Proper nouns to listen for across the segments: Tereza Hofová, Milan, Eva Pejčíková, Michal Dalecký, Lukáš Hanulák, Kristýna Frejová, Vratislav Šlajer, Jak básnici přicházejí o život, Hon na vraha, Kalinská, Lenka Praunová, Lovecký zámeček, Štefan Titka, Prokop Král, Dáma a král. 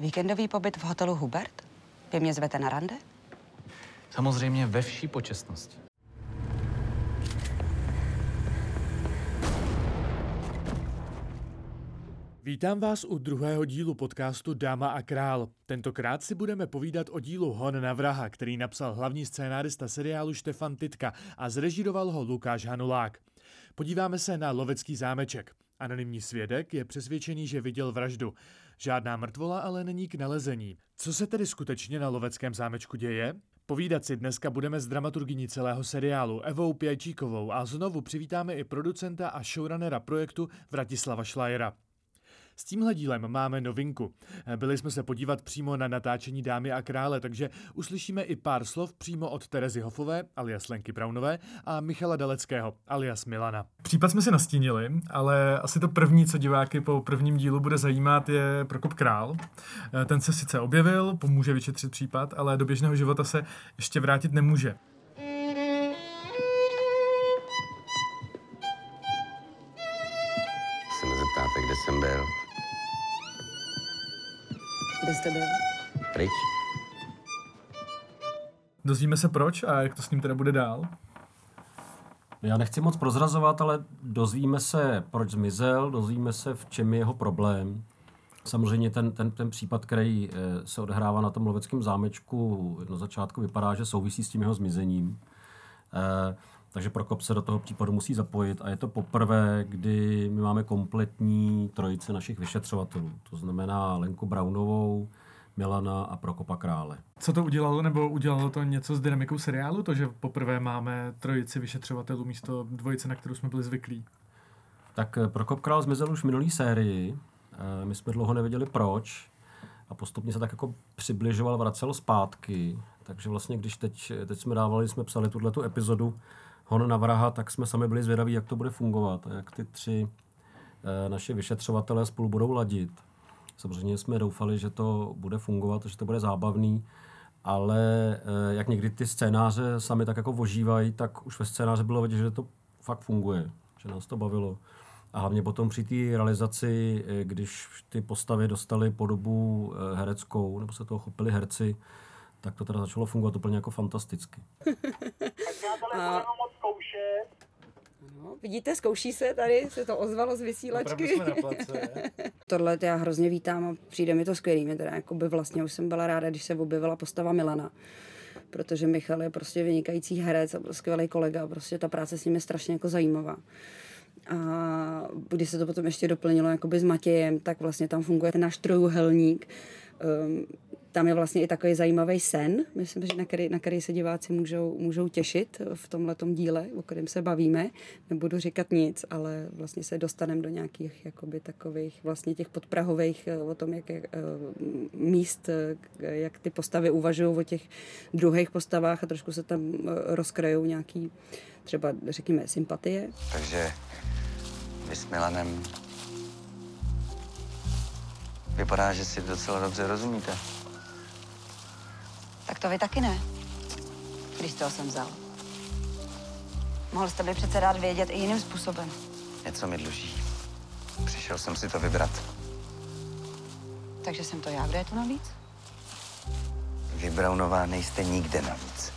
Víkendový pobyt v hotelu Hubert? Vy mě zvete na rande? Samozřejmě ve vší počestnosti. Vítám vás u druhého dílu podcastu Dáma a král. Tentokrát si budeme povídat o dílu Hon na vraha, který napsal hlavní scénárista seriálu Štefan Titka a zrežíroval ho Lukáš Hanulák. Podíváme se na Lovecký zámeček. Anonymní svědek je přesvědčený, že viděl vraždu. Žádná mrtvola ale není k nalezení. Co se tedy skutečně na Loveckém zámečku děje? Povídat si dneska budeme s dramaturgyní celého seriálu Evou Pejčíkovou a znovu přivítáme i producenta a showrunnera projektu Vratislava Šlajera. S tímhle dílem máme novinku. Byli jsme se podívat přímo na natáčení Dámy a krále, takže uslyšíme i pár slov přímo od Terezy Hofové, alias Lenky Praunové, a Michala Daleckého, alias Milana. Případ jsme si nastínili, ale asi to první, co diváky po prvním dílu bude zajímat, je Prokop Král. Ten se sice objevil, pomůže vyšetřit případ, ale do běžného života se ještě vrátit nemůže. Se mě zeptáte, kde jsem byl? Kde jste byl? Pryč. Dozvíme se proč a jak to s ním teda bude dál? Já nechci moc prozrazovat, ale dozvíme se, proč zmizel, dozvíme se, v čem je jeho problém. Samozřejmě ten případ, který se odehrává na tom Loveckém zámečku, na začátku vypadá, že souvisí s tím jeho zmizením. Takže Prokop se do toho případu musí zapojit a je to poprvé, kdy my máme kompletní trojice našich vyšetřovatelů. To znamená Lenku Praunovou, Milana a Prokopa Krále. Co to udělalo, nebo udělalo to něco s dynamikou seriálu? To, že poprvé máme trojici vyšetřovatelů místo dvojice, na kterou jsme byli zvyklí? Tak Prokop Král zmizel už v minulý sérii. My jsme dlouho nevěděli proč. A postupně se tak jako přibližoval, vracel zpátky. Takže vlastně, když teď jsme psali tuhletu epizodu Hon na vraha, tak jsme sami byli zvědaví, jak to bude fungovat a jak ty tři naši vyšetřovatelé spolu budou ladit. Samozřejmě jsme doufali, že to bude fungovat, že to bude zábavný, ale jak někdy ty scénáře sami tak jako ožívají, tak už ve scénáři bylo vidět, že to fakt funguje, že nás to bavilo. A hlavně potom při té realizaci, když ty postavy dostaly podobu hereckou, nebo se toho chopili herci, tak to teda začalo fungovat úplně jako fantasticky. No, vidíte, zkouší se tady, se to ozvalo z vysílačky. Tohle já hrozně vítám a přijde mi to skvělý. Teda jakoby vlastně už jsem byla ráda, když se objevila postava Milana, protože Michal je prostě vynikající herec a skvělý kolega. Prostě ta práce s ním je strašně jako zajímavá. A když se to potom ještě doplnilo jakoby s Matějem, tak vlastně tam funguje ten náš trojuhelník. Tam je vlastně i takový zajímavý sen, myslím, že na který se diváci můžou těšit v tomhletom díle, o kterém se bavíme. Nebudu říkat nic, ale vlastně se dostaneme do nějakých jakoby takových vlastně těch podprahových o tom, jak je, míst, jak ty postavy uvažují o těch druhých postavách a trošku se tam rozkrajou nějaký třeba, řekněme, sympatie. Takže vy s Milanem vypadá, že si docela dobře rozumíte. Tak to vy taky ne, když jste ho sem vzal. Mohl jste by přece dát vědět i jiným způsobem. Něco mi dluží. Přišel jsem si to vybrat. Takže jsem to já, kdo je to navíc? Vy, Braunová, nejste nikde navíc.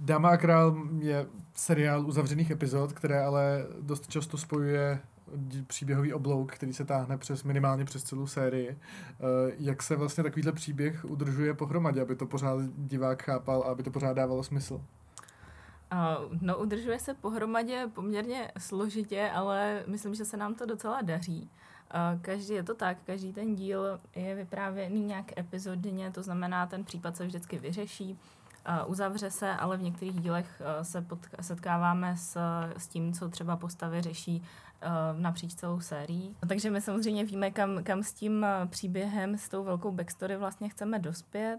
Dáma a král je seriál uzavřených epizod, které ale dost často spojuje příběhový oblouk, který se táhne minimálně přes celou sérii. Jak se vlastně takovýhle příběh udržuje pohromadě, aby to pořád divák chápal a aby to pořád dávalo smysl? No, udržuje se pohromadě poměrně složitě, ale myslím, že se nám to docela daří. Každý ten díl je vyprávěný nějak epizodně, to znamená, ten případ se vždycky vyřeší, uzavře se, ale v některých dílech se setkáváme s tím, co třeba postavy řeší napříč celou sérií. Takže my samozřejmě víme, kam s tím příběhem, s tou velkou backstory vlastně chceme dospět.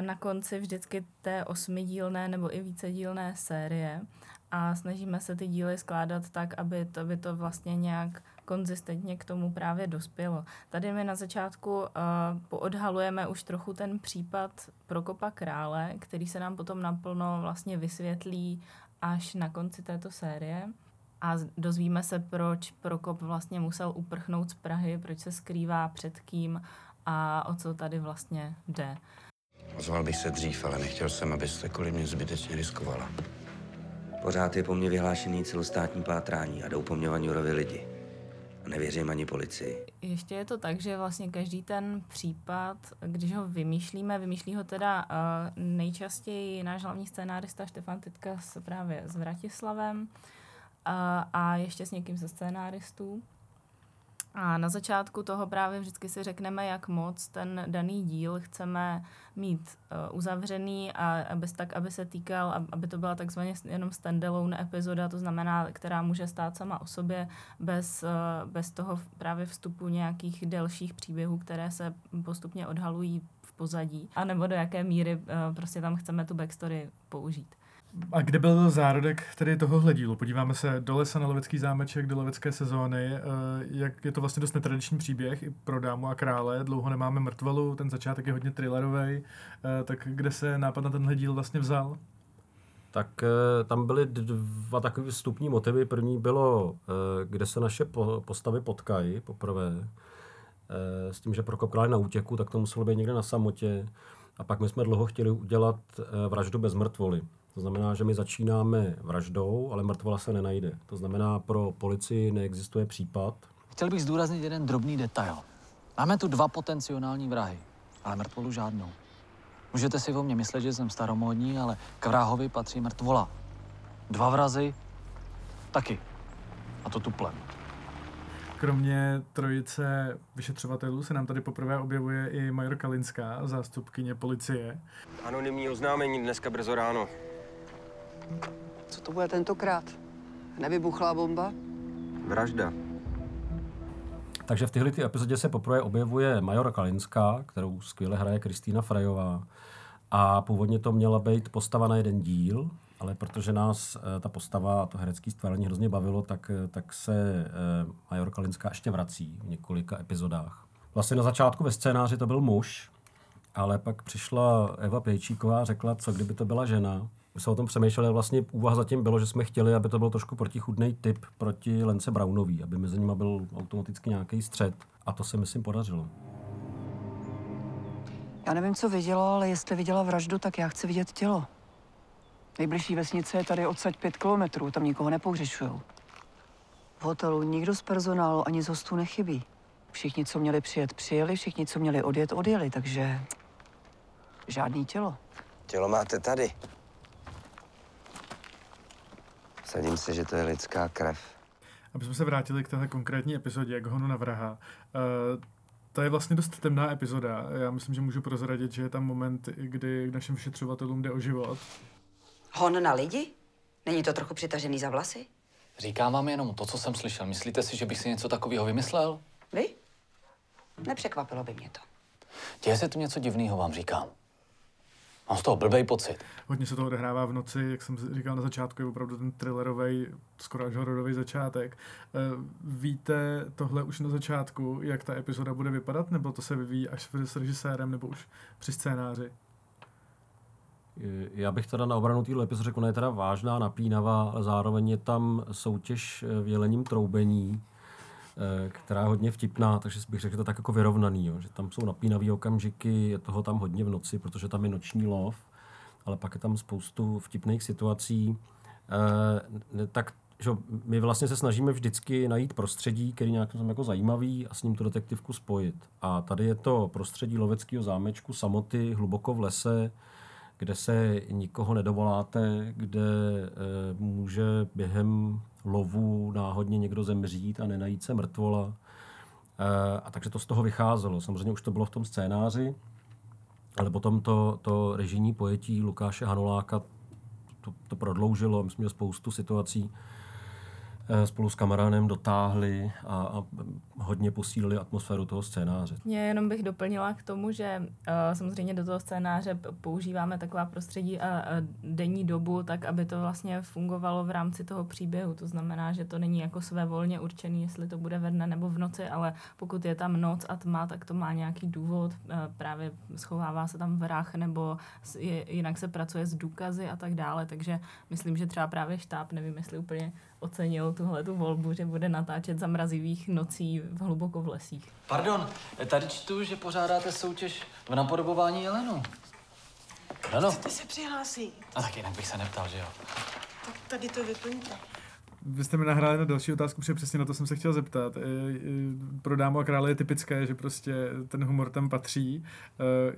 Na konci vždycky té 8dílné nebo i vícedílné série a snažíme se ty díly skládat tak, aby to vlastně nějak konzistentně k tomu právě dospělo. Tady my na začátku poodhalujeme už trochu ten případ Prokopa Krále, který se nám potom naplno vlastně vysvětlí až na konci této série. A dozvíme se, proč Prokop vlastně musel uprchnout z Prahy, proč se skrývá před kým a o co tady vlastně jde. Ozval bych se dřív, ale nechtěl jsem, abyste kvůli mě zbytečně riskovala. Pořád je po mně vyhlášený celostátní pátrání a jdou po mně vanjurovi lidi. A nevěřím ani policii. Ještě je to tak, že vlastně každý ten případ, když ho vymýšlí ho teda nejčastěji náš hlavní scénárista Štefan Titka právě s Vratislavem a ještě s někým ze scénáristů. A na začátku toho právě vždycky si řekneme, jak moc ten daný díl chceme mít uzavřený a bez tak, aby se týkal, aby to byla takzvaně jenom standalone epizoda, to znamená, která může stát sama o sobě bez toho právě vstupu nějakých delších příběhů, které se postupně odhalují v pozadí, anebo do jaké míry prostě tam chceme tu backstory použít. A kde byl zárodek tedy tohohle dílu? Podíváme se do lesa na Lovecký zámeček, do lovecké sezóny. Jak je to vlastně dost netradiční příběh i pro Dámu a krále. Dlouho nemáme mrtvalu, ten začátek je hodně thrillerový. Tak kde se nápad na tenhle díl vlastně vzal? Tak tam byly dva takové vstupní motivy. První bylo, kde se naše postavy potkají poprvé. S tím, že Prokop Král je na útěku, tak to muselo být někde na samotě. A pak my jsme dlouho chtěli udělat vraždu bez mrtvoly. To znamená, že my začínáme vraždou, ale mrtvola se nenajde. To znamená, pro policii neexistuje případ. Chtěl bych zdůraznit jeden drobný detail. Máme tu dva potenciální vrahy, ale mrtvolu žádnou. Můžete si o mně myslet, že jsem staromódní, ale k vrahovi patří mrtvola. Dva vrazy taky. A to tuplem. Kromě trojice vyšetřovatelů se nám tady poprvé objevuje i major Kalinská, zástupkyně policie. Anonymní oznámení dneska brzo ráno. Co to bude tentokrát? Nevybuchlá bomba? Vražda. Takže v tyhle epizodě se poprvé objevuje major Kalinská, kterou skvěle hraje Kristýna Frejová. A původně to měla být postava na jeden díl, ale protože nás ta postava a to herecké stvárení hrozně bavilo, tak se major Kalinská ještě vrací v několika epizodách. Vlastně na začátku ve scénáři to byl muž, ale pak přišla Eva Pejčíková a řekla, co kdyby to byla žena. My jsme o tom přemýšleli, vlastně úvaha zatím bylo, že jsme chtěli, aby to byl trošku protichůdný typ proti Lence Praunové, aby mezi nimi byl automaticky nějaký střet. A to se, myslím, podařilo. Já nevím, co viděla, ale jestli viděla vraždu, tak já chci vidět tělo. Nejbližší vesnice je tady odsaď 5 kilometrů, tam nikoho nepohřešujou. V hotelu nikdo z personálu ani z hostů nechybí. Všichni, co měli přijet, přijeli, všichni, co měli odjet, odjeli, takže žádný tělo. Tělo máte tady. Sadím se, že to je lidská krev. Abychom se vrátili k téhle konkrétní epizodě, jak Honu na vraha. To je vlastně dost temná epizoda. Já myslím, že můžu prozradit, že je tam moment, kdy k našim vyšetřovatelům jde o život. Hon na lidi? Není to trochu přitažený za vlasy? Říkám vám jenom to, co jsem slyšel. Myslíte si, že bych si něco takového vymyslel? Vy? Nepřekvapilo by mě to. Děje se tu něco divného, vám říkám. Mám z toho blbej pocit. Hodně se to odehrává v noci, jak jsem říkal na začátku, je opravdu ten thrillerový, skoro až hororový začátek. Víte tohle už na začátku, jak ta epizoda bude vypadat, nebo to se vyvíjí až s režisérem, nebo už při scénáři? Já bych teda na obranu téhle epizody řekl, ona je teda vážná, napínavá, ale zároveň je tam soutěž v jelením troubení, která je hodně vtipná, takže bych řekl, že to tak jako vyrovnaný, jo. Že tam jsou napínavý okamžiky, je toho tam hodně v noci, protože tam je noční lov, ale pak je tam spoustu vtipných situací. Tak že my vlastně se snažíme vždycky najít prostředí, který nějak jako zajímavý a s ním tu detektivku spojit. A tady je to prostředí Loveckého zámečku, samoty, hluboko v lese, kde se nikoho nedovoláte, kde může během lovu náhodně někdo zemřít a nenajít se mrtvola. A takže to z toho vycházelo. Samozřejmě už to bylo v tom scénáři, ale potom to režijní pojetí Lukáše Hanuláka to prodloužilo. My jsme měli spoustu situací spolu s kamarádem dotáhli a hodně posílili atmosféru toho scénáře. Já jenom bych doplnila k tomu, že samozřejmě do toho scénáře používáme taková prostředí a denní dobu, tak aby to vlastně fungovalo v rámci toho příběhu. To znamená, že to není jako svévolně určený, jestli to bude ve dne nebo v noci, ale pokud je tam noc a tma, tak to má nějaký důvod. Právě schovává se tam vrah nebo jinak se pracuje s důkazy a tak dále. Takže myslím, že třeba právě štáb, nevím, jestli úplně ocenil tuhletu volbu, že bude natáčet za mrazivých nocí hluboko v lesích. Pardon, tady čtu, že pořádáte soutěž v napodobování jelenu. Ano. Chcete se přihlásit? A tak jinak bych se neptal, že jo? Tak tady to vyplňte. Vy jste mi nahráli na další otázku, protože přesně na to jsem se chtěl zeptat. Pro Dámu a krále je typické, že prostě ten humor tam patří.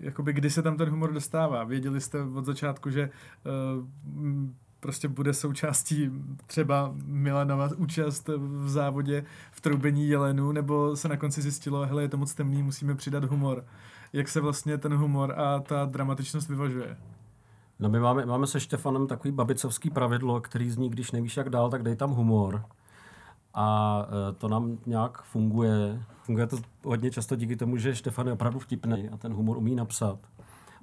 Jakoby kdy se tam ten humor dostává? Věděli jste od začátku, že prostě bude součástí třeba Milanova účast v závodě v troubení jelenů, nebo se na konci zjistilo, hele, je to moc temný, musíme přidat humor. Jak se vlastně ten humor a ta dramatičnost vyvažuje? No my máme se Štefanem takový babicovský pravidlo, který zní, když nevíš jak dál, tak dej tam humor. A to nám nějak funguje. Funguje to hodně často díky tomu, že Štefan je opravdu vtipný a ten humor umí napsat.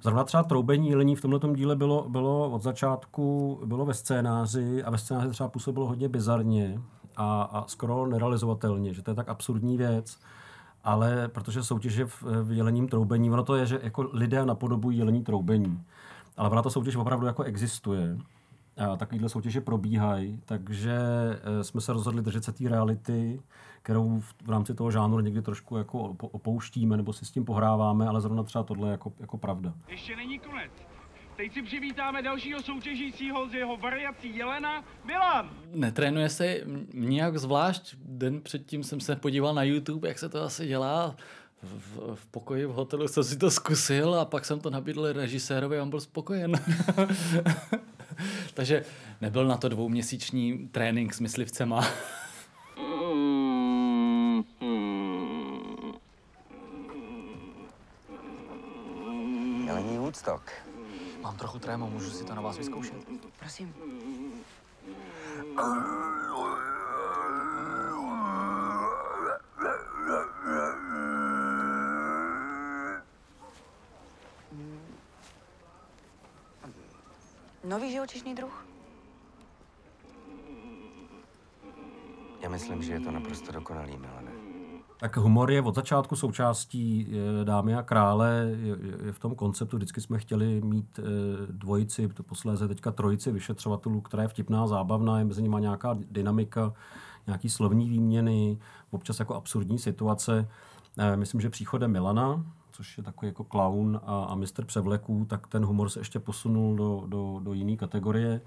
Zrovna třeba troubení jelení v tomhletom díle bylo od začátku, bylo ve scénáři a ve scénáři třeba působilo hodně bizarně a skoro nerealizovatelně, že to je tak absurdní věc. Ale protože soutěže v jelením troubení, ono to je, že jako lidé napodobují jelení troubení. Ale ona ta soutěž opravdu jako existuje. A takovýhle soutěže probíhají, takže jsme se rozhodli držet se té reality, kterou v rámci toho žánru někdy trošku jako opouštíme nebo si s tím pohráváme, ale zrovna třeba tohle je jako pravda. Ještě není konec. Teď si přivítáme dalšího soutěžícího z jeho variací jelena, Milan. Netrénuje se nějak zvlášť. Den předtím jsem se podíval na YouTube, jak se to asi dělá. V pokoji v hotelu jsem si to zkusil a pak jsem to nabídl režisérovi a on byl spokojen. Takže nebyl na to dvouměsíční trénink s myslivcema. Jelení Woodstock. Mám trochu trému, můžu si to na vás vyzkoušet? Prosím. Nový živočišný druh? Já myslím, že je to naprosto dokonalý, Milane. Tak humor je od začátku součástí Dámy a krále. Je v tom konceptu, vždycky jsme chtěli mít dvojici, posléze teďka trojici vyšetřovatelů, která je vtipná, zábavná, je mezi nimi nějaká dynamika, nějaký slovní výměny, občas jako absurdní situace. Myslím, že příchodem Milana, což je takový jako klaun a mistr převleků, tak ten humor se ještě posunul do jiné kategorie.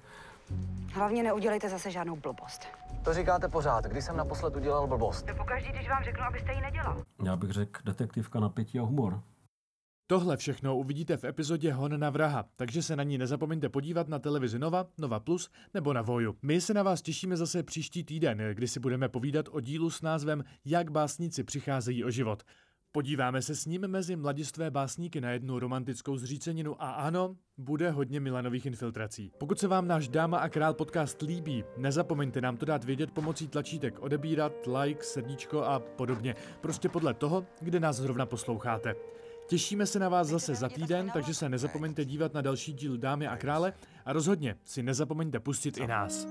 Hlavně neudělejte zase žádnou blbost. To říkáte pořád, když jsem naposled udělal blbost. To pokaždý, když vám řeknu, abyste ji nedělal. Já bych řekl detektivka, napětí a humor. Tohle všechno uvidíte v epizodě Hon na vraha, takže se na ní nezapomeňte podívat na televizi Nova, Nova Plus nebo na Voju. My se na vás těšíme zase příští týden, kdy si budeme povídat o dílu s názvem Jak básnici přicházejí o život. Podíváme se s ním mezi mladistvé básníky na jednu romantickou zříceninu a ano, bude hodně Milanových infiltrací. Pokud se vám náš Dáma a král podcast líbí, nezapomeňte nám to dát vědět pomocí tlačítek odebírat, like, srdíčko a podobně. Prostě podle toho, kde nás zrovna posloucháte. Těšíme se na vás zase za týden, takže se nezapomeňte dívat na další díl Dámy a krále a rozhodně si nezapomeňte pustit i nás.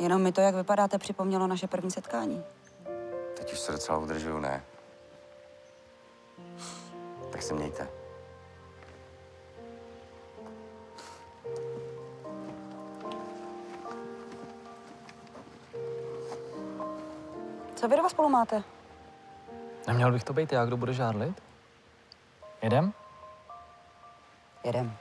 Jenom mi to, jak vypadáte, připomnělo naše první setkání. Teď už se docela udržuju, ne? Tak se mějte. Co vy dva spolu máte? Neměl bych to být já, kdo bude žárlit? Jedem? Jedem.